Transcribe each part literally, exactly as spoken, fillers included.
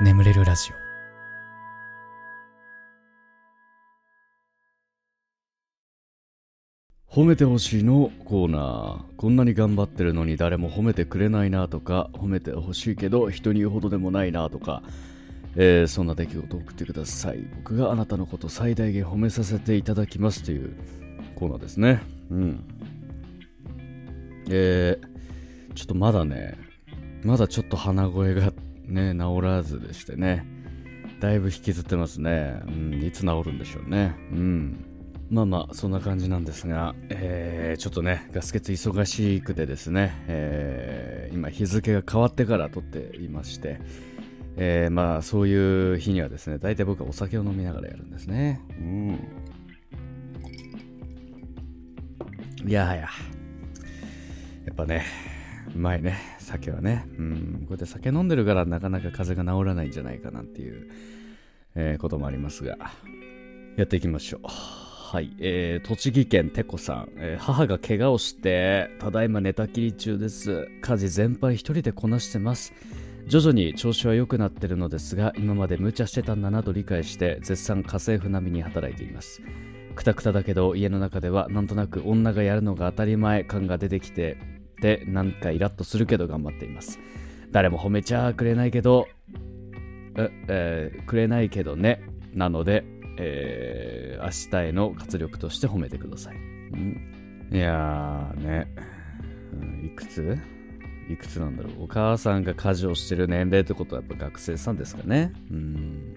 眠れるラジオ。褒めてほしいのコーナー。こんなに頑張ってるのに誰も褒めてくれないなとか、褒めてほしいけど人に言うほどでもないなとか、えー、そんな出来事を送ってください。僕があなたのこと最大限褒めさせていただきますというコーナーですね。うん。えー、ちょっとまだね、まだちょっと鼻声がね、治らずでしてね、だいぶ引きずってますね。うん、いつ治るんでしょうね。うん。まあまあそんな感じなんですが、えー、ちょっとねガス欠忙しくてですね、えー、今日付が変わってから撮っていまして、えー、まあそういう日にはですね、大体僕はお酒を飲みながらやるんですね。うん。いやはや、やっぱねうまいね酒はね。うん、こうやって酒飲んでるからなかなか風邪が治らないんじゃないかなっていう、えー、こともありますが、やっていきましょう。はい、えー、栃木県てこさん、えー、母が怪我をしてただいま寝たきり中です。家事全般一人でこなしてます。徐々に調子は良くなってるのですが、今まで無茶してたんだなと理解して絶賛家政婦並みに働いています。くたくただけど家の中ではなんとなく女がやるのが当たり前感が出てきてて、なんかイラッとするけど頑張っています。誰も褒めちゃくれないけどえ、えー、くれないけどね。なのでえー、明日への活力として褒めてください。んいやーね、うん、いくついくつなんだろう。お母さんが家事をしてる年齢ってことはやっぱ学生さんですかね。うん。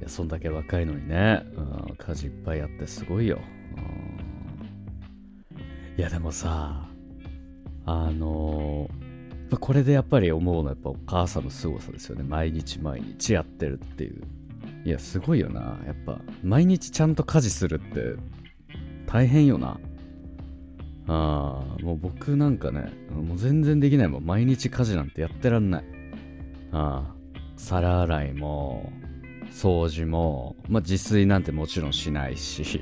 いや、そんだけ若いのにね、うん、家事いっぱいやってすごいよ。うん、いやでもさ、あのー、これでやっぱり思うのはやっぱお母さんの凄さですよね。毎日毎日やってるっていう。いやすごいよな。やっぱ毎日ちゃんと家事するって大変よな。あーもう僕なんかね、もう全然できないもん。毎日家事なんてやってらんない。あー皿洗いも掃除も、まあ、自炊なんてもちろんしないし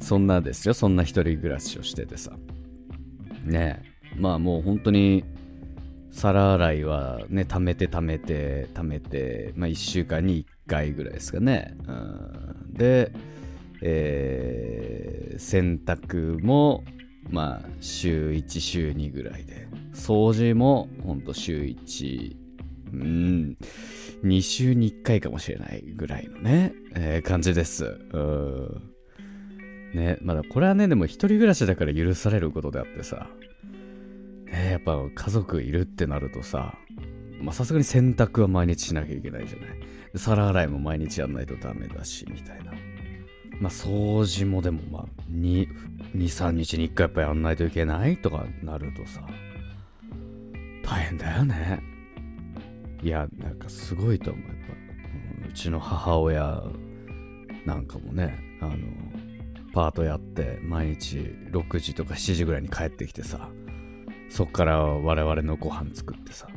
そんなですよ、そんな一人暮らしをしててさね。えまあもう本当に皿洗いはね、溜めて溜めて溜めて、まあいっしゅうかんにいっかいぐらいですかね。うん、で、えー、洗濯もまあ週いち週にぐらいで、掃除もほんと週いち、うん、に週にいっかいかもしれないぐらいのね、えー、感じです。うんね、まだこれはねでも一人暮らしだから許されることであってさ、えー、やっぱ家族いるってなるとさ、まあさすがに洗濯は毎日しなきゃいけないじゃない。皿洗いも毎日やんないとダメだしみたいな。まあ掃除もでもまあに、さんにちにいっかいやっぱやんないといけないとかなるとさ、大変だよね。いやなんかすごいと思う。やっぱうちの母親なんかもね、あのパートやって毎日ろくじとかしちじぐらいに帰ってきてさ、そっから我々のご飯作ってさ、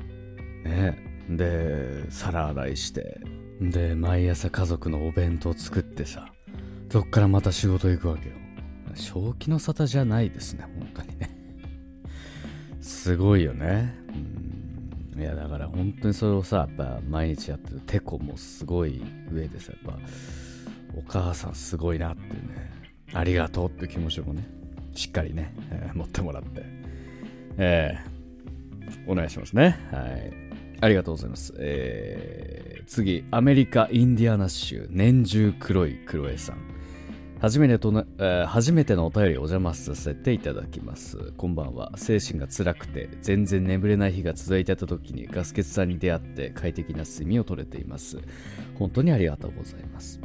ね、で皿洗いして、で毎朝家族のお弁当作ってさ、そっからまた仕事行くわけよ。正気の沙汰じゃないですね、本当にねすごいよね。うん、いやだから本当にそれをさ、やっぱ毎日やってるてこもすごい上でさ、やっぱお母さんすごいなっていうね、ありがとうっていう気持ちもね、しっかりね、えー、持ってもらってえー、お願いしますね。はい。ありがとうございます。えー、次、アメリカ・インディアナ州、年中黒いクロエさん。初めてと、えー、初めてのお便りをお邪魔させていただきます。こんばんは。精神が辛くて、全然眠れない日が続いていた時にガス欠さんに出会って快適な睡眠をとれています。本当にありがとうございます。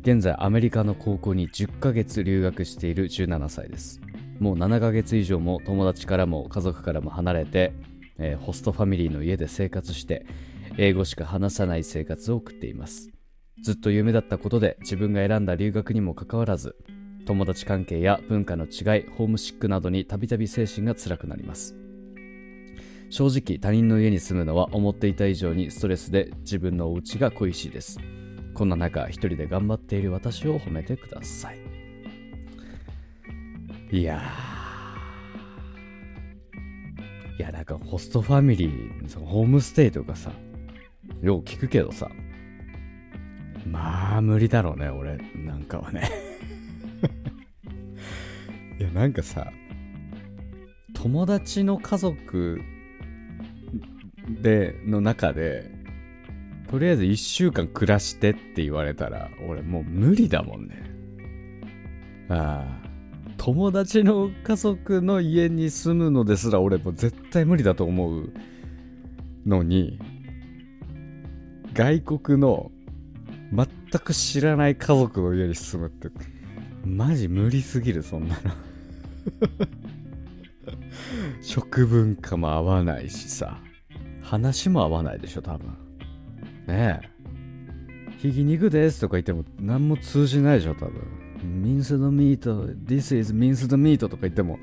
現在、アメリカの高校にじゅっかげつ留学しているじゅうななさいです。もうななかげつ以上も友達からも家族からも離れて、えー、ホストファミリーの家で生活して英語しか話さない生活を送っています。ずっと夢だったことで自分が選んだ留学にもかかわらず、友達関係や文化の違い、ホームシックなどにたびたび精神が辛くなります。正直他人の家に住むのは思っていた以上にストレスで自分のお家が恋しいです。こんな中一人で頑張っている私を褒めてください。いやーいやなんかホストファミリー、そのホームステイとかさ、よう聞くけどさ、まあ無理だろうね、俺なんかはねいやなんかさ、友達の家族での中でとりあえずいっしゅうかん暮らしてって言われたら俺もう無理だもんね。ああ、友達の家族の家に住むのですら俺もう絶対無理だと思うのに、外国の全く知らない家族の家に住むってマジ無理すぎる、そんなの食文化も合わないしさ、話も合わないでしょ多分ねえ。ひき肉ですとか言っても何も通じないでしょ多分。ミンスドミート This is ミンスドミートとか言っても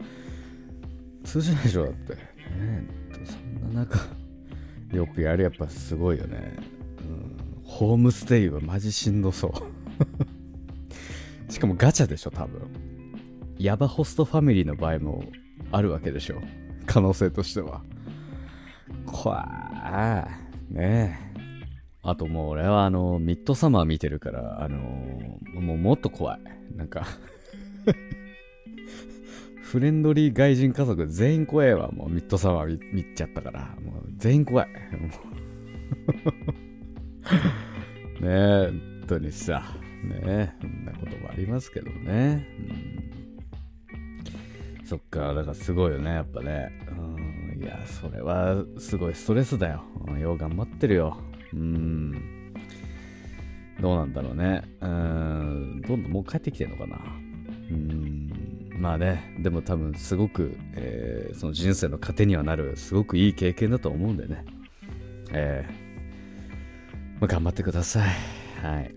通じないでしょだって、ね、そんな中よくやる、やっぱすごいよね、うん、ホームステイはマジしんどそうしかもガチャでしょ多分。ヤバホストファミリーの場合もあるわけでしょ可能性としては。こわーねえ。あともう俺はあのミッドサマー見てるから、あのー、もうもっと怖いなんかフレンドリー外人家族全員怖いわ。もうミッドサマー 見, 見ちゃったからもう全員怖いねえ本当にさ、ねえそんなこともありますけどね、うん、そっか。だからすごいよねやっぱね、うん、いやそれはすごいストレスだよ、よう頑張ってるよ。うーん、どうなんだろうね。うーん、どんどんもう帰ってきてんのかな。うーん、まあね、でも多分すごく、えー、その人生の糧にはなるすごくいい経験だと思うんでね、えーまあ、頑張ってください。はい、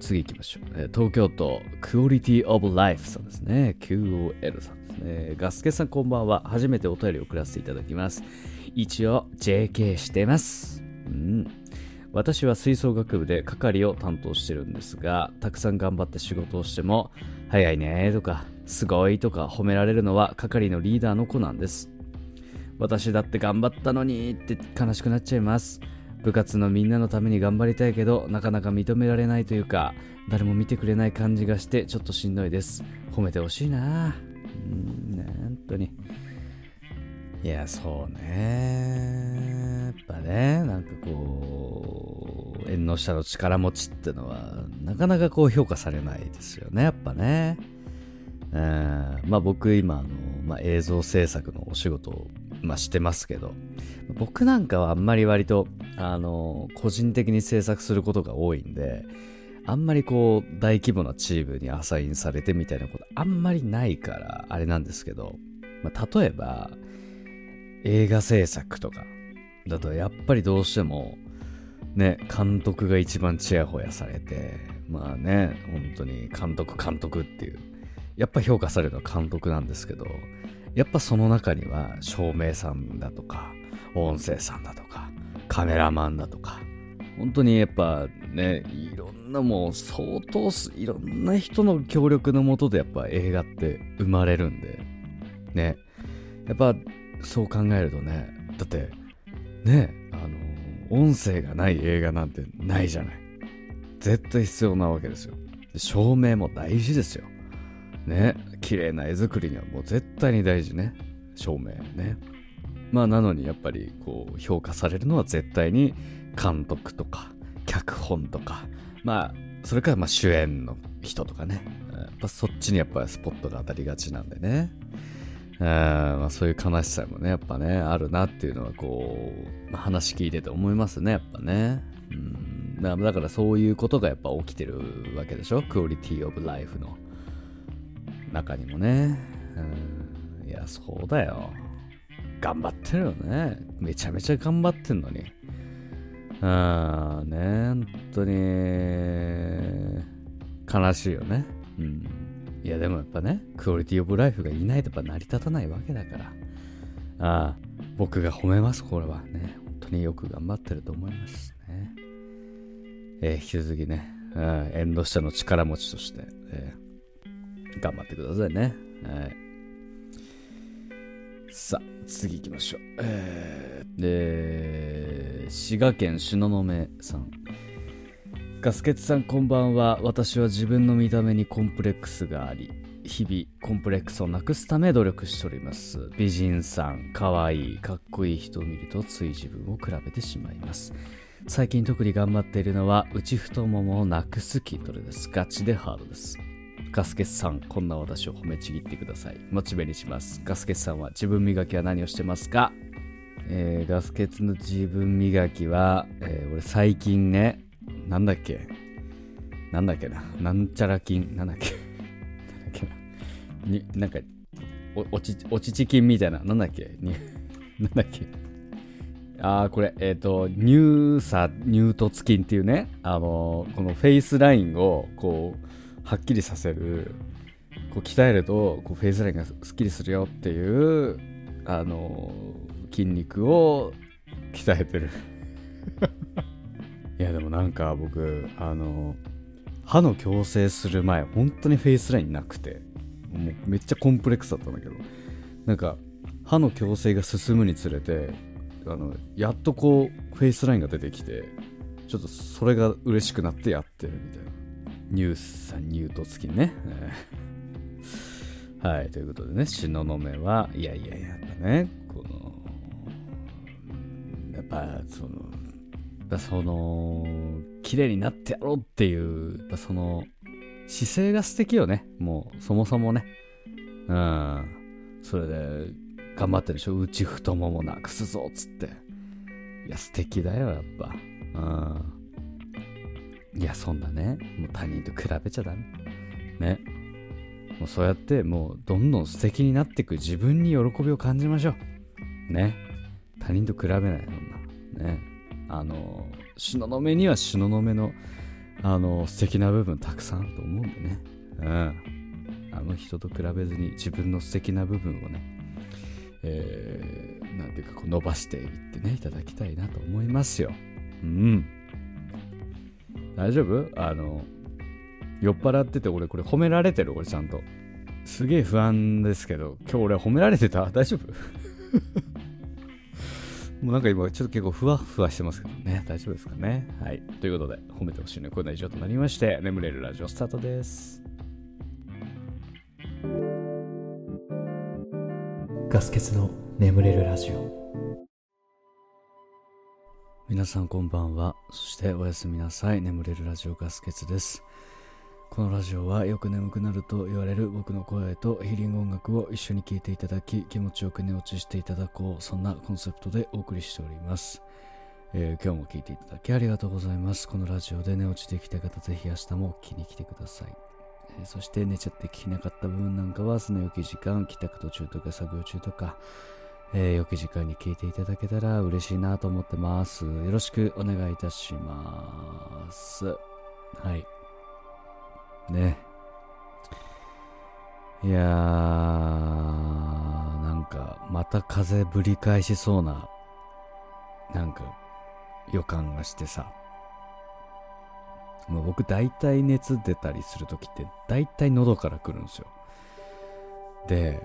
次行きましょう、えー、東京都クオリティオブライフさんですね。 キューオーエル さんですね。ガスケさんこんばんは。初めてお便りを送らせていただきます。一応 ジェーケー してます、うん、私は吹奏楽部で係を担当してるんですが、たくさん頑張って仕事をしても早いねとかすごいとか褒められるのは係のリーダーの子なんです。私だって頑張ったのにって悲しくなっちゃいます。部活のみんなのために頑張りたいけどなかなか認められないというか、誰も見てくれない感じがしてちょっとしんどいです。褒めてほしいな。うん、本当にいやそうね、やっぱね、なんかこう縁の下の力持ちってのはなかなかこう評価されないですよねやっぱね。うん、まあ僕今あの、まあ、映像制作のお仕事を、まあ、してますけど、僕なんかはあんまり割とあの個人的に制作することが多いんで、あんまりこう大規模なチームにアサインされてみたいなことあんまりないからあれなんですけど、まあ、例えば映画制作とかだとやっぱりどうしてもね、監督が一番ちやほやされて、まあね、本当に監督監督っていう、やっぱ評価されるのは監督なんですけど、やっぱその中には照明さんだとか音声さんだとかカメラマンだとか、本当にやっぱね、いろんなもう相当いろんな人の協力のもとでやっぱ映画って生まれるんでね、やっぱそう考えるとね、だってね、あの音声がない映画なんてないじゃない。絶対必要なわけですよ。照明も大事ですよね。綺麗な絵作りにはもう絶対に大事ね、照明ね。まあなのにやっぱりこう評価されるのは絶対に監督とか脚本とか、まあそれからまあ主演の人とかね、やっぱそっちにやっぱりスポットが当たりがちなんでね。あまあ、そういう悲しさもねやっぱねあるなっていうのはこう、まあ、話聞いてて思いますねやっぱね。うん、だから、だからそういうことがやっぱ起きてるわけでしょ、クオリティオブライフの中にもね。うん、いやそうだよ、頑張ってるよね、めちゃめちゃ頑張ってんのに。あーね、本当に悲しいよね。うん、いやでもやっぱね、クオリティオブライフがいないとやっぱ成り立たないわけだから、ああ僕が褒めますこれはね。本当によく頑張ってると思いますね。えー、引き続きね、ああ縁の下の力持ちとして、えー、頑張ってくださいね。はい、さあ次行きましょう。えー、で滋賀県東雲さん、ガスケツさんこんばんは。私は自分の見た目にコンプレックスがあり、日々コンプレックスをなくすため努力しております。美人さん、かわいい、かっこいい人を見るとつい自分を比べてしまいます。最近特に頑張っているのは内太ももをなくす筋トレです。ガチでハードです。ガスケツさん、こんな私を褒めちぎってください。モチベにします。ガスケツさんは自分磨きは何をしてますか？えー、ガスケツの自分磨きは、えー、俺最近ね、なんだっけなんだっけななんちゃら筋なんだっけなんだっけなになんか お, おちおちち筋みたいななんだっけになんだっけあーこれえっ、ー、と乳鎖乳突筋っていうね、あのー、このフェイスラインをこうはっきりさせる、こう鍛えるとこうフェイスラインがすっきりするよっていうあのー、筋肉を鍛えてるいやでもなんか僕あのー、歯の矯正する前本当にフェイスラインなくてもうめっちゃコンプレックスだったんだけど、なんか歯の矯正が進むにつれてあのやっとこうフェイスラインが出てきて、ちょっとそれが嬉しくなってやってるみたいな。ニュースさんニュート付きねはい、ということでね、東雲はいやいやいややっぱねこのやっぱそのやっぱその綺麗になってやろうっていうやっぱその姿勢が素敵よね。もうそもそもね、うん、それで頑張ってるでしょ。内太ももなくすぞっつって。いや素敵だよやっぱ。うん、いやそんなね、もう他人と比べちゃダメね。もうそうやってもうどんどん素敵になっていく自分に喜びを感じましょう。ね。他人と比べないそんなね。あの東雲には東雲のあの素敵な部分たくさんあると思うんでね、うん、あの人と比べずに自分の素敵な部分をね、えー、なんていうかこう伸ばしていってねいただきたいなと思いますよ。うん。大丈夫？あの酔っ払ってて俺これ褒められてる？俺ちゃんとすげえ不安ですけど今日俺褒められてた？大丈夫？もうなんか今ちょっと結構ふわふわしてますけどね、大丈夫ですかね。はい、ということで褒めてほしいのコーナー以上となりまして、眠れるラジオスタートです。ガスケツの眠れるラジオ、皆さんこんばんは、そしておやすみなさい。眠れるラジオガスケツです。このラジオはよく眠くなると言われる僕の声とヒーリング音楽を一緒に聴いていただき、気持ちよく寝落ちしていただこう、そんなコンセプトでお送りしております。えー、今日も聴いていただきありがとうございます。このラジオで寝落ちできた方、ぜひ明日も聴きに来てください。えー、そして寝ちゃって聴けなかった部分なんかは、その良き時間、帰宅途中とか作業中とか、えー、良き時間に聴いていただけたら嬉しいなと思ってます。よろしくお願いいたします。はいね、いやーなんかまた風ぶり返しそうななんか予感がしてさ、もう僕大体熱出たりするときって大体喉から来るんですよ。で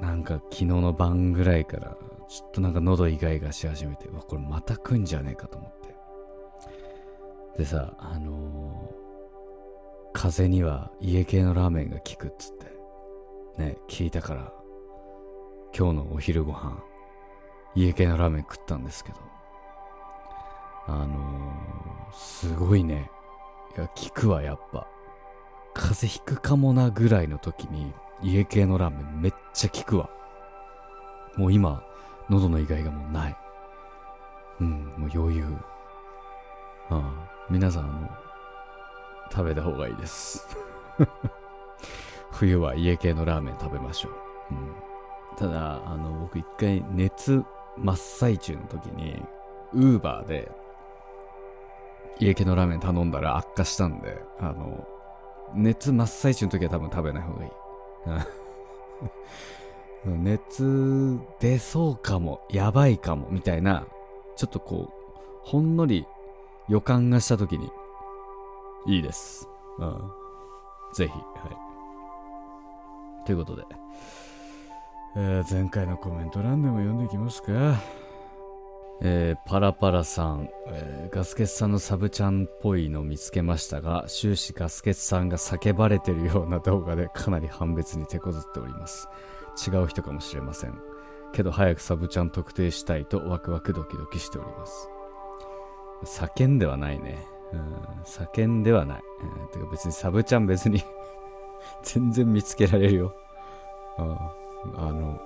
なんか昨日の晩ぐらいからちょっとなんか喉イガイガし始めて、うわこれまた来んじゃねえかと思って、でさあのー風には家系のラーメンが効くっつってね聞いたから、今日のお昼ご飯家系のラーメン食ったんですけど、あのー、すごいね、いや効くわやっぱ風邪ひくかもなぐらいの時に家系のラーメンめっちゃ効くわ。もう今喉のイガイガもうない、うんもう余裕。ああ皆さんあの食べた方がいいです冬は家系のラーメン食べましょう。うん、ただあの僕一回熱真っ最中の時にウーバーで家系のラーメン頼んだら悪化したんで、あの熱真っ最中の時は多分食べない方がいい熱出そうかもやばいかもみたいなちょっとこうほんのり予感がした時にいいです。うん。ぜひ。はい。ということで、えー、前回のコメント欄でも読んでいきますか。えー、パラパラさん、えー、ガスケツさんのサブちゃんっぽいの見つけましたが、終始ガスケツさんが叫ばれてるような動画でかなり判別に手こずっております。違う人かもしれませんけど、早くサブちゃん特定したいとワクワクドキドキしております。叫んではないね、うん、叫んではない、うん、てか別にサブちゃん別に全然見つけられるよ。ああの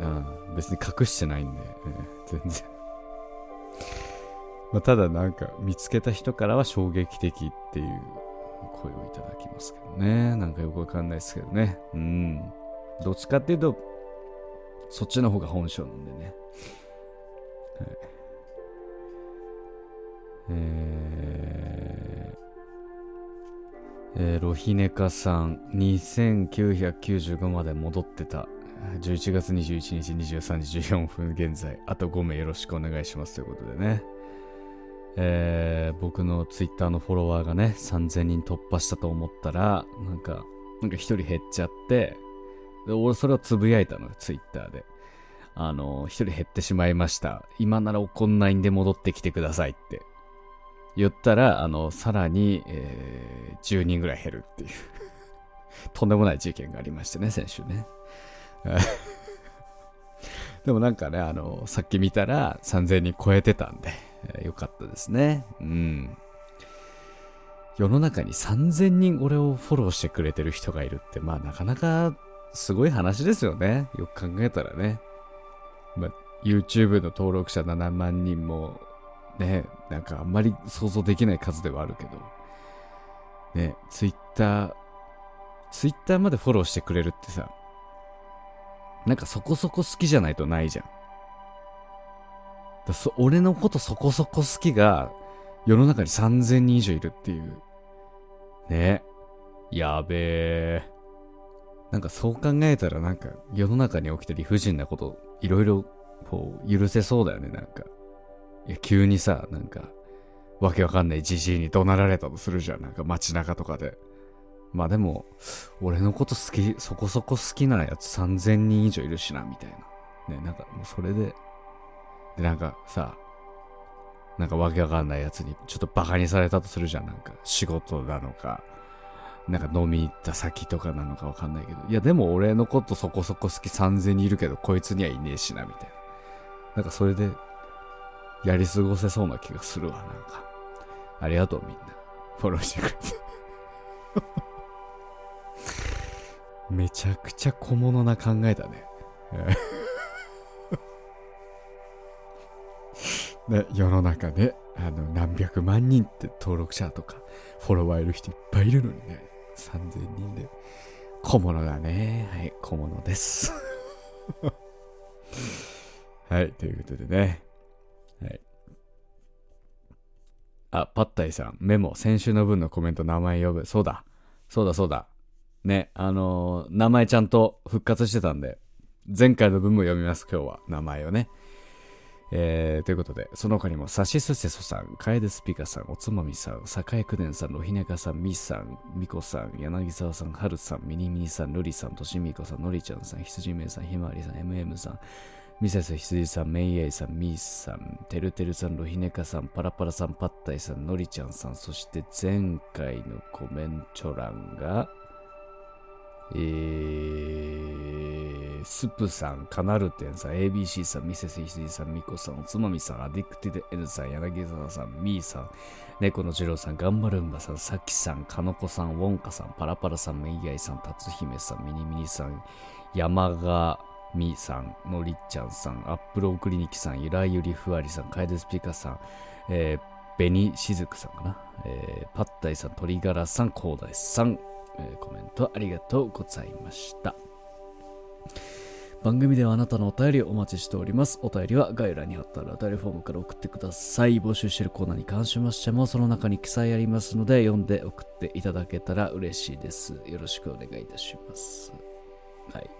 ああ別に隠してないんで、えー、全然まあただなんか見つけた人からは衝撃的っていう声をいただきますけどね。なんかよくわかんないですけどね。うん、どっちかっていうとそっちの方が本性なんでね、はい、えーえー、ロヒネカさんにせんきゅうひゃくきゅうじゅうごまで戻ってた。じゅういちがつにじゅういちにちにじゅうさんじじゅうよんぷん現在、あとごめいよろしくお願いしますということでね、えー、僕のツイッターのフォロワーがねさんぜんにん突破したと思ったらなんかなんかひとり減っちゃって、で俺それをつぶやいたのツイッターで、あのー、ひとり減ってしまいました、今なら怒んないんで戻ってきてくださいって言ったら、あのー、さらに、えー、じゅうにんぐらい減るっていうとんでもない事件がありましてね、先週ねでもなんかね、あのさっき見たらさんぜんにん超えてたんで、えー、よかったですね。うん。世の中にさんぜんにん俺をフォローしてくれてる人がいるって、まあなかなかすごい話ですよね、よく考えたらね。まあ、YouTube の登録者ななまんにんもね、なんかあんまり想像できない数ではあるけどね、Twitter Twitter までフォローしてくれるってさ、なんかそこそこ好きじゃないとないじゃん。だそ俺のことそこそこ好きが世の中にさんぜんにん以上いるっていうね、やべえ。なんかそう考えたらなんか世の中に起きて理不尽なこといろいろこう許せそうだよね。なんかいや急にさ、なんかわけわかんないじじいに怒鳴られたとするじゃん、なんか街中とかで。まあでも俺のこと好き、そこそこ好きなやつさんぜんにん以上いるしなみたいなね、なんかもうそれででなんかさ、なんかわけわかんないやつにちょっとバカにされたとするじゃん、なんか仕事なのかなんか飲み行った先とかなのかわかんないけど、いやでも俺のことそこそこ好きさんぜんにんいるけどこいつにはいねえしなみたいな、なんかそれでやり過ごせそうな気がするわ。なんかありがとうみんなフォローしてくれてめちゃくちゃ小物な考えだねで世の中であの何百万人って登録者とかフォロワーいる人いっぱいいるのにね、さんぜんにんで小物だね。はい、小物ですはいということでね、はい、あパッタイさんメモ、先週の分のコメント名前呼ぶ、そうだそうだそうだね、あのー、名前ちゃんと復活してたんで、前回の文も読みます、今日は。名前をね。えー、ということで、その他にも、サシスセソさん、カエデスピカさん、おつまみさん、サカエクデンさん、ロヒネカさん、ミさん、ミコさん、柳沢さん、ハルさん、ミニミニさん、ルリさん、トシミコさん、ノリちゃんさん、羊めいさん、ひまわりさん、エムエム さん、ミセス羊さん、メイエイさん、ミーさん、てるてるさん、ロヒネカさん、パラパラさん、パッタイさん、ノリちゃんさん、そして前回のコメント欄が、えー、スプさん、カナルテンさん、 エービーシー さん、ミセスヒスジさん、ミコさん、おつまみさん、アディクティブ N さん、柳沢さん、ミーさん、猫の二郎さん、ガンバルンバさん、サキさん、カノコさん、ウォンカさん、パラパラさん、メイヤイさん、タツヒメさん、ミニミニさん、山がみさん、のりっちゃんさん、アップロークリニキさん、ゆらゆりふわりさん、カエデスピカさん、えー、ベニシズクさんかな、えー、パッタイさん、鳥柄さん、コウダイさん、コメントありがとうございました。番組ではあなたのお便りをお待ちしております。お便りは概要欄に貼ってあるお便りフォームから送ってください。募集しているコーナーに関しましてもその中に記載ありますので、読んで送っていただけたら嬉しいです。よろしくお願いいたします。はい、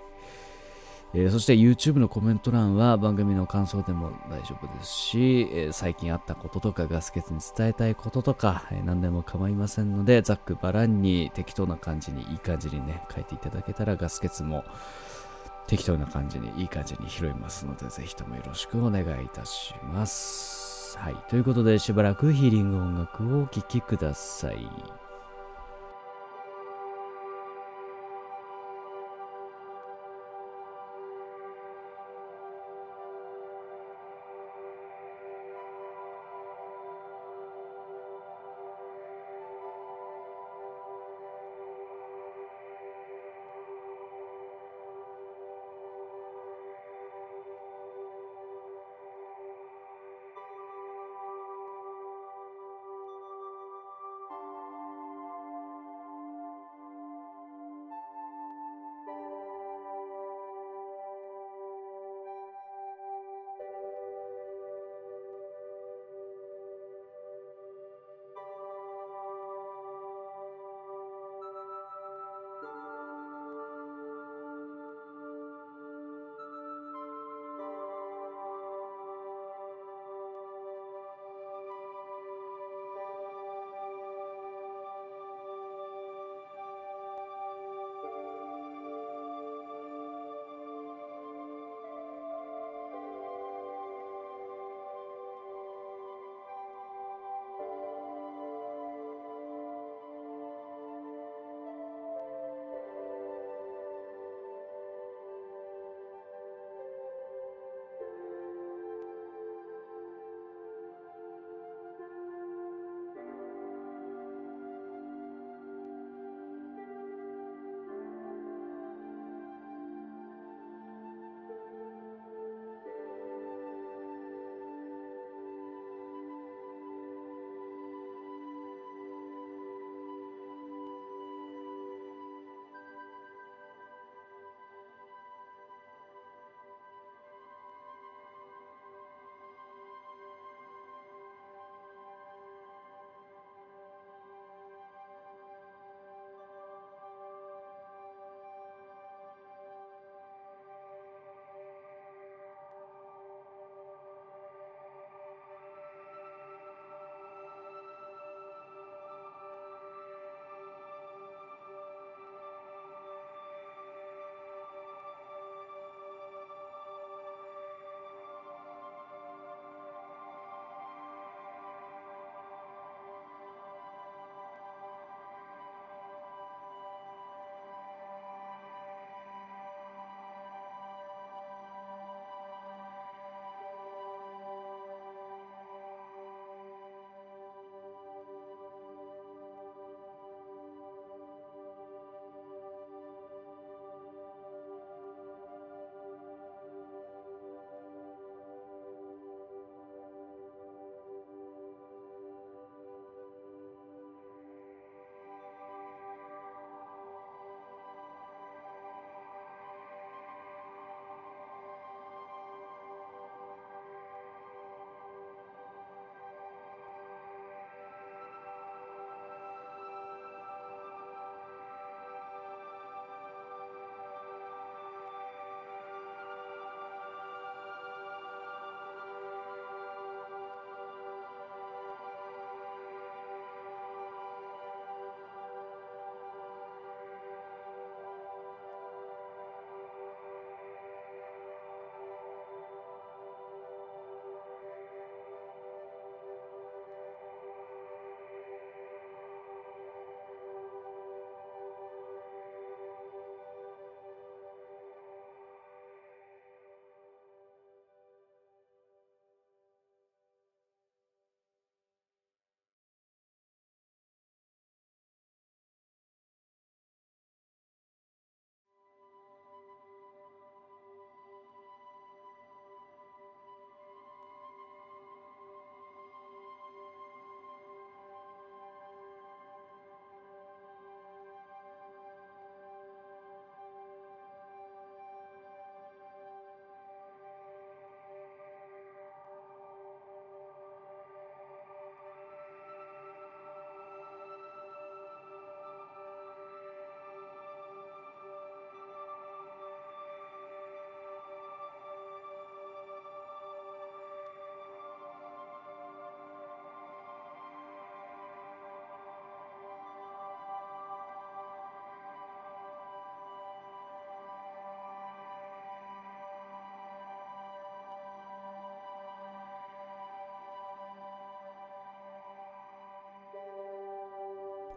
えー、そして YouTube のコメント欄は番組の感想でも大丈夫ですし、えー、最近あったこととかガスケツに伝えたいこととか、えー、何でも構いませんので、ざっくばらんに適当な感じにいい感じにね書いていただけたらガスケツも適当な感じにいい感じに拾いますので、ぜひともよろしくお願いいたします。はい、ということでしばらくヒーリング音楽をお聴きください。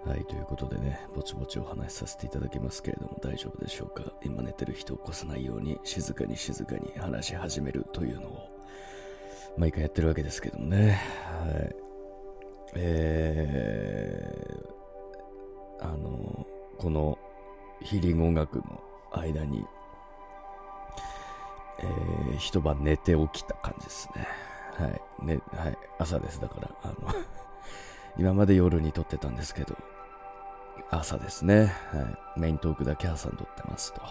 はい、ということでね、ぼちぼちお話しさせていただきますけれども、大丈夫でしょうか。今寝てる人を起こさないように、静かに静かに話し始めるというのを、毎回やってるわけですけどもね。はい。えー、あの、このヒーリング音楽の間に、えー、一晩寝て起きた感じですね。はい。ね、はい。朝です。だから、あの、今まで夜に撮ってたんですけど、朝ですね、はい、メイントークだけ朝に撮ってますと。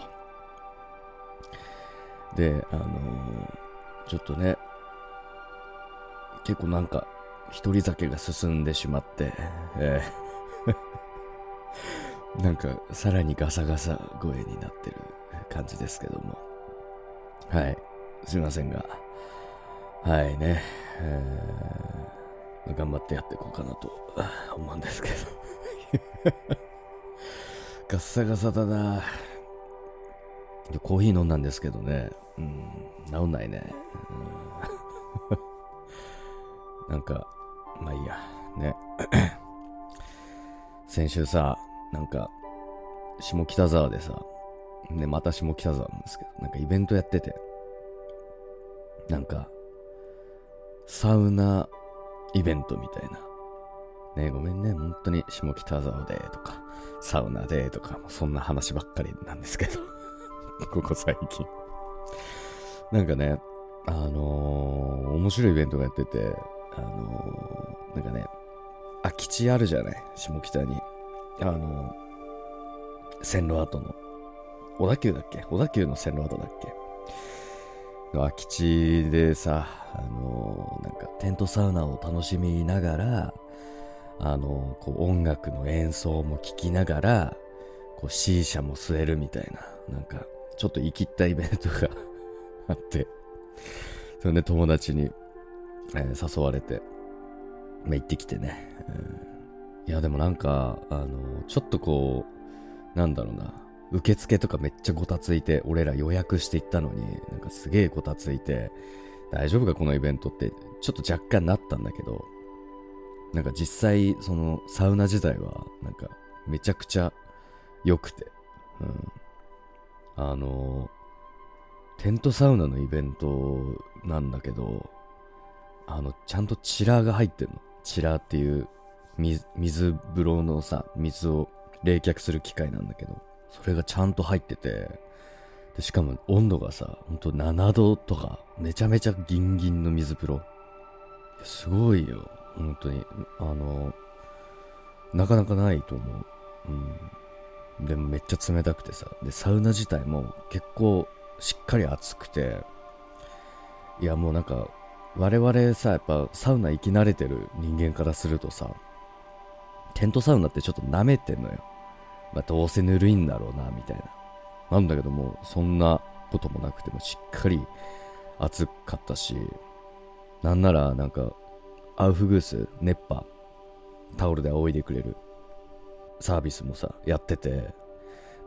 で、あのー、ちょっとね、結構なんか一人酒が進んでしまって、えー、なんかさらにガサガサ声になってる感じですけども、はい、すみませんが、はいね、えー、頑張ってやっていこうかなと思うんですけど。ガッサガサだな。コーヒー飲んだんですけどね、うん、治んないね、うん、なんかまあいいやね先週さ、なんか下北沢でさ、ね、また下北沢なんですけど、なんかイベントやってて、なんかサウナイベントみたいなね、ごめんね、本当に下北沢でとかサウナでとかそんな話ばっかりなんですけどここ最近なんかね、あのー、面白いイベントがやってて、あのー、なんかね、空き地あるじゃない、下北に、あのー、線路跡の小田急だっけ小田急の線路跡だっけの空き地でさ、あのー、なんかテントサウナを楽しみながら、あのこう音楽の演奏も聴きながら、こう C 社も吸えるみたいな、なんかちょっとイキったイベントがあって、それで友達に、えー、誘われて、まあ、行ってきてね、うん、いやでもなんか、あのちょっとこうなんだろうな、受付とかめっちゃごたついて、俺ら予約して行ったのになんかすげえごたついて、大丈夫かこのイベントってちょっと若干なったんだけど、なんか実際そのサウナ自体はなんかめちゃくちゃ良くて、うん、あのテントサウナのイベントなんだけど、あのちゃんとチラーが入ってるの。チラーっていう 水, 水風呂のさ、水を冷却する機械なんだけど、それがちゃんと入ってて、でしかも温度がさ、ほんとななどとか、めちゃめちゃギンギンの水風呂、すごいよ本当に、あのなかなかないと思う、うん、でもめっちゃ冷たくてさ、でサウナ自体も結構しっかり熱くて、いやもうなんか我々さ、やっぱサウナ行き慣れてる人間からするとさ、テントサウナってちょっと舐めてんのよ、まあ、どうせぬるいんだろうなみたいな、なんだけどもそんなこともなくて、もしっかり熱かったし、なんならなんかアウフグース、熱波、タオルで仰いでくれるサービスもさ、やってて、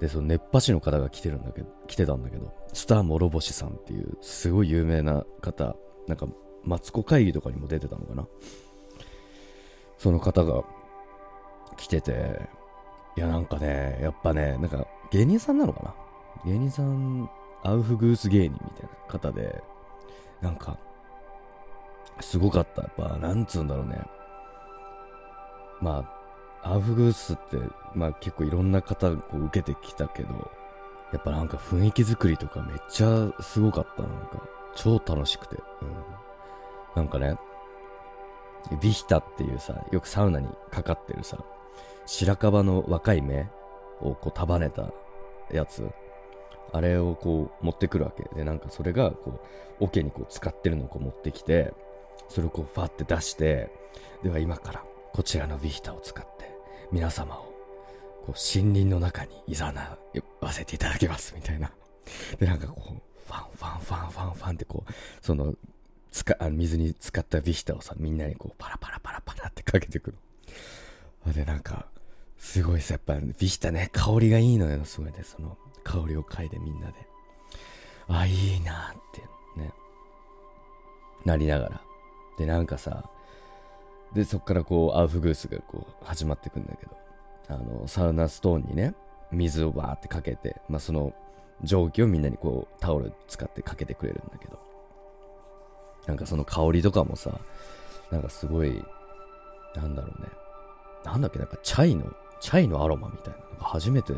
で、その熱波師の方が来てるんだけど、来てたんだけど、スター諸星さんっていう、すごい有名な方、なんか、マツコ会議とかにも出てたのかな。その方が来てて、いや、なんかね、やっぱね、なんか、芸人さんなのかな？芸人さん、アウフグース芸人みたいな方で、なんか、すごかった。やっぱ、なんつうんだろうね。まあ、アウフグースって、まあ結構いろんな方こう受けてきたけど、やっぱなんか雰囲気作りとかめっちゃすごかった。なんか、超楽しくて。うん、なんかね、ビヒタっていうさ、よくサウナにかかってるさ、白樺の若い芽をこう束ねたやつ。あれをこう持ってくるわけで、なんかそれがこう、桶にこう使ってるのをこう持ってきて、それをこうファって出して、では今からこちらのビヒタを使って皆様をこう森林の中に誘わせていただきますみたいな、でなんかこうファンファンファンファンファンってこう、そのつかあの水に浸かったビヒタをさ、みんなにこうパラパラパラパラってかけてくる。でなんかすごいさ、やっぱビヒタね、香りがいいのよ、すごいね、その香りを嗅いでみんなで、あいいなってねなりながら、でなんかさ、でそっからこうアウフグースがこう始まってくんだけど、あのサウナストーンにね水をバーってかけて、まあ、その蒸気をみんなにこうタオル使ってかけてくれるんだけど、なんかその香りとかもさ、なんかすごい、なんだろうね、なんだっけ、なんかチャイのチャイのアロマみたい な, なんか初めて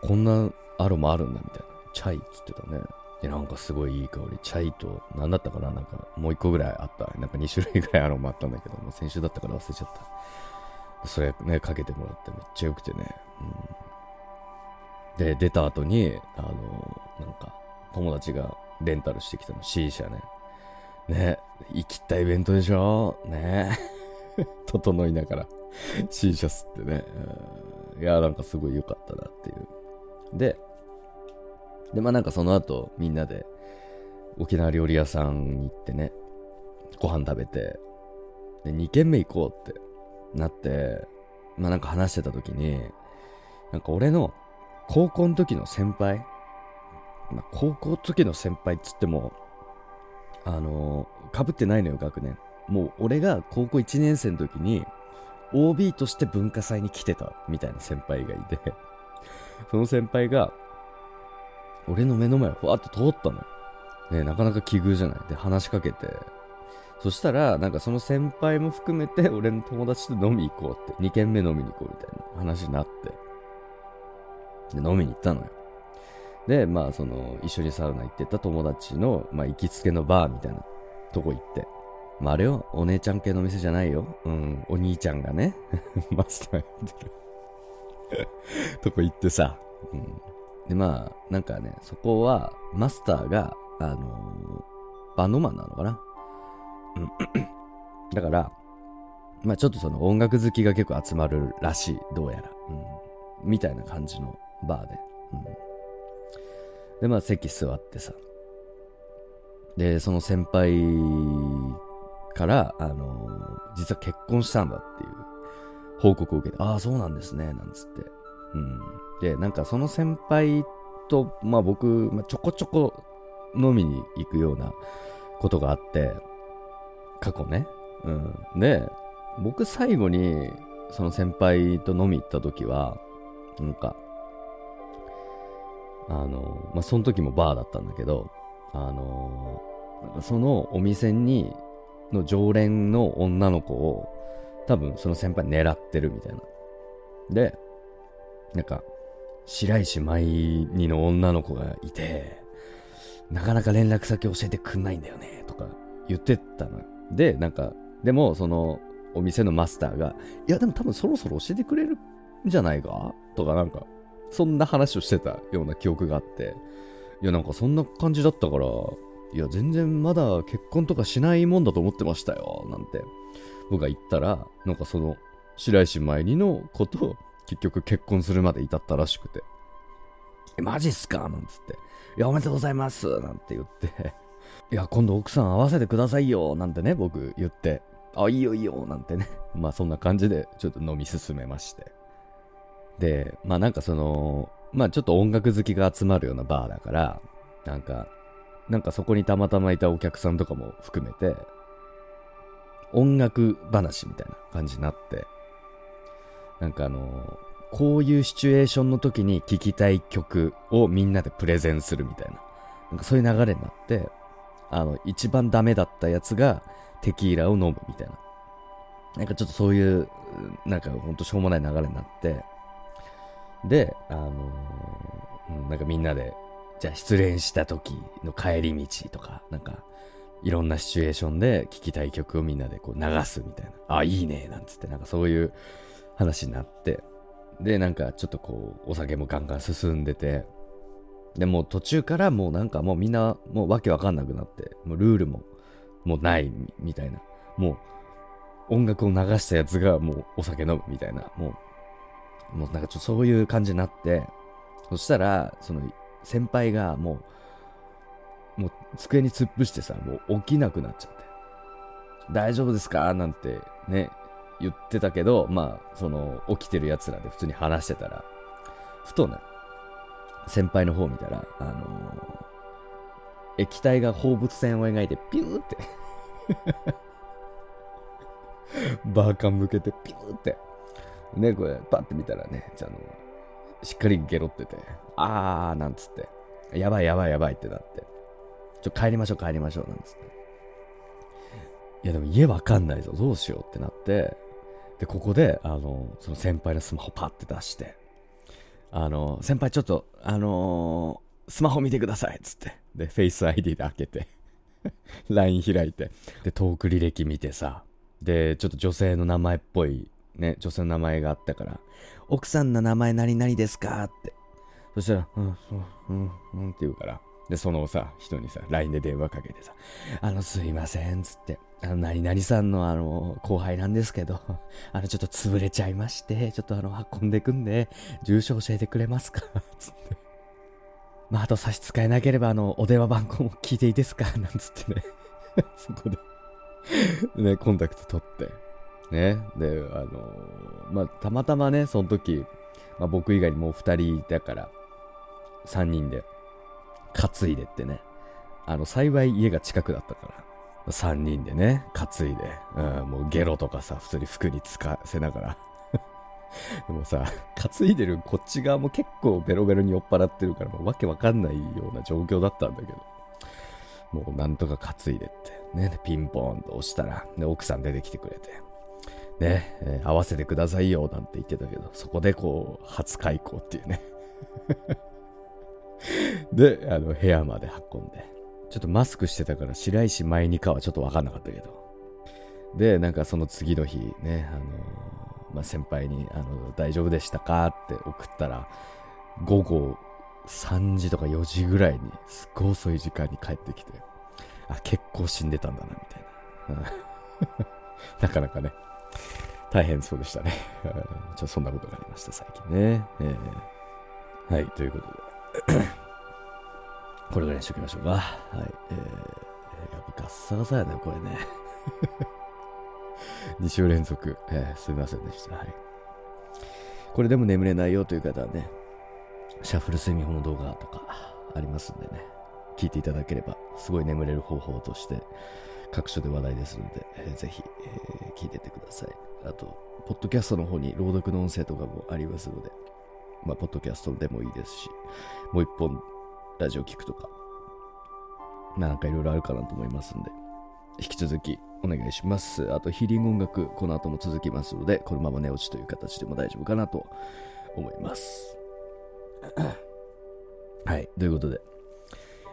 こんなアロマあるんだみたいな、チャイっつってたね。でなんかすごいいい香り、チャイと何だったかな、なんかもう一個ぐらいあった、なんかに種類ぐらいアロマあったんだけど、もう先週だったから忘れちゃった。それねかけてもらってめっちゃ良くてね、うん、で出た後にあのなんか友達がレンタルしてきたの C 社ねね生きったイベントでしょね整いながら C 社吸ってね、うん、いやなんかすごい良かったなっていう。ででまあなんかその後みんなで沖縄料理屋さんに行ってねご飯食べて、でに軒目行こうってなって、まあなんか話してた時になんか俺の高校の時の先輩、まあ、高校の時の先輩っつってもあのー、被ってないのよ学年。もう俺が高校いちねん生の時に オービー として文化祭に来てたみたいな先輩がいてその先輩が俺の目の前をふわっと通ったのね。なかなか奇遇じゃない。で話しかけて、そしたらなんかその先輩も含めて俺の友達と飲み行こうって、に軒目飲みに行こうみたいな話になって、で飲みに行ったのよ。でまあその一緒にサウナ行ってた友達の、まあ、行きつけのバーみたいなとこ行って、まあ、あれよお姉ちゃん系の店じゃないよ、うん、お兄ちゃんがねマスターやってるとこ行ってさ、うん、でまあなんかねそこはマスターがあのー、バンドマンなのかな、うん、だからまあちょっとその音楽好きが結構集まるらしいどうやら、うん、みたいな感じのバーで、うん、でまあ席座ってさ、でその先輩からあのー、実は結婚したんだっていう報告を受けて、ああそうなんですねなんつって、うん。でなんかその先輩と、まあ、僕、まあ、ちょこちょこ飲みに行くようなことがあって過去ね、うん、で僕最後にその先輩と飲み行った時はなんかあの、まあ、その時もバーだったんだけど、あのそのお店にの常連の女の子を多分その先輩狙ってるみたいなで、なんか白石舞にの女の子がいてなかなか連絡先教えてくんないんだよねとか言ってたので、なんかでもそのお店のマスターがいやでも多分そろそろ教えてくれるんじゃないかとかなんかそんな話をしてたような記憶があって、いやなんかそんな感じだったから、いや全然まだ結婚とかしないもんだと思ってましたよなんて僕が言ったら、なんかその白石舞にの子と結局結婚するまで至ったらしくて、えマジっすかなんつって、いやおめでとうございますなんて言っていや今度奥さん会わせてくださいよなんてね僕言って、あいいよいいよなんてねまあそんな感じでちょっと飲み進めまして、でまあなんかそのまあちょっと音楽好きが集まるようなバーだから、なんかなんかそこにたまたまいたお客さんとかも含めて音楽話みたいな感じになって、なんかあのー、こういうシチュエーションの時に聴きたい曲をみんなでプレゼンするみたい な, なんかそういう流れになって、あの一番ダメだったやつがテキーラを飲むみたいな、なんかちょっとそういうなんかほんとしょうもない流れになって、であのー、なんかみんなでじゃあ失恋した時の帰り道とかなんかいろんなシチュエーションで聴きたい曲をみんなでこう流すみたいな、あいいねなんつってなんかそういう話になって、でなんかちょっとこうお酒もガンガン進んでて、でもう途中からもうなんかもうみんなもうわけわかんなくなって、もうルールももうないみたいな、もう音楽を流したやつがもうお酒飲むみたいな、もうもうなんかちょっとそういう感じになって、そしたらその先輩がもうもう机に突っ伏してさ、もう起きなくなっちゃって大丈夫ですかなんてね言ってたけど、まあその起きてるやつらで普通に話してたら、ふとね先輩の方見たら、あのー、液体が放物線を描いてピューってバーカン向けてピューってね、これパッて見たらね、ちゃんとしっかりゲロってて、あーなんつって、やばいやばいやばいってなって、ちょ帰りましょう帰りましょうなんつって、いやでも家わかんないぞどうしようってなって、でここであのその先輩のスマホパッて出して、あの先輩ちょっとあのー、スマホ見てくださいっつって、でフェイス アイディー で開けてライン 開いて、でトーク履歴見てさ、でちょっと女性の名前っぽいね、女性の名前があったから、奥さんの名前何々ですかって。そしたら、うん、うん、うん、って言うから。で、そのさ、人にさ、ライン で電話かけてさ、あの、すいません、つって、あの、何々さんのあの、後輩なんですけど、あの、ちょっと潰れちゃいまして、ちょっとあの、運んでくんで、住所教えてくれますかつって。まあ、あと差し支えなければ、あの、お電話番号も聞いていいですかなんつってね。そこで。ね、コンタクト取って。ね、であのー、まあたまたまねその時、まあ、僕以外にもうふたりいたからさんにんで担いでってね、あの幸い家が近くだったからさんにんでね担いで、うん、もうゲロとかさ普通に服につかせながらでもさ担いでるこっち側も結構ベロベロに酔っ払ってるからもうわけわかんないような状況だったんだけど、もうなんとか担いでってね、ピンポーンと押したらで奥さん出てきてくれて。ねえー、合わせてくださいよなんて言ってたけど、そこでこう初開口っていうねであの部屋まで運んで、ちょっとマスクしてたから白石前にかはちょっと分かんなかったけど、でなんかその次の日ね、あのーまあ、先輩にあの大丈夫でしたかって送ったら午後さんじとかよじぐらいにすっごい遅い時間に帰ってきて、あ結構死んでたんだなみたいななかなかね大変そうでしたねちょっとそんなことがありました最近ね、えー、はいということでこれぐらいにしときましょうか。はい、えー、やっぱガッサガサやねこれねに週連続、えー、すみませんでした。はい、これでも眠れないよという方はねシャッフル睡眠法の動画とかありますんでね、聞いていただければすごい眠れる方法として各所で話題ですので、えー、ぜひ、えー、聞いててください。あとポッドキャストの方に朗読の音声とかもありますので、まあポッドキャストでもいいですし、もう一本ラジオ聞くとかなんかいろいろあるかなと思いますんで、引き続きお願いします。あとヒーリング音楽この後も続きますので、このまま寝落ちという形でも大丈夫かなと思いますはいということで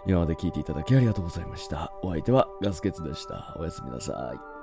今まで聞いていただきありがとうございました。お相手はガスケツでした。おやすみなさい。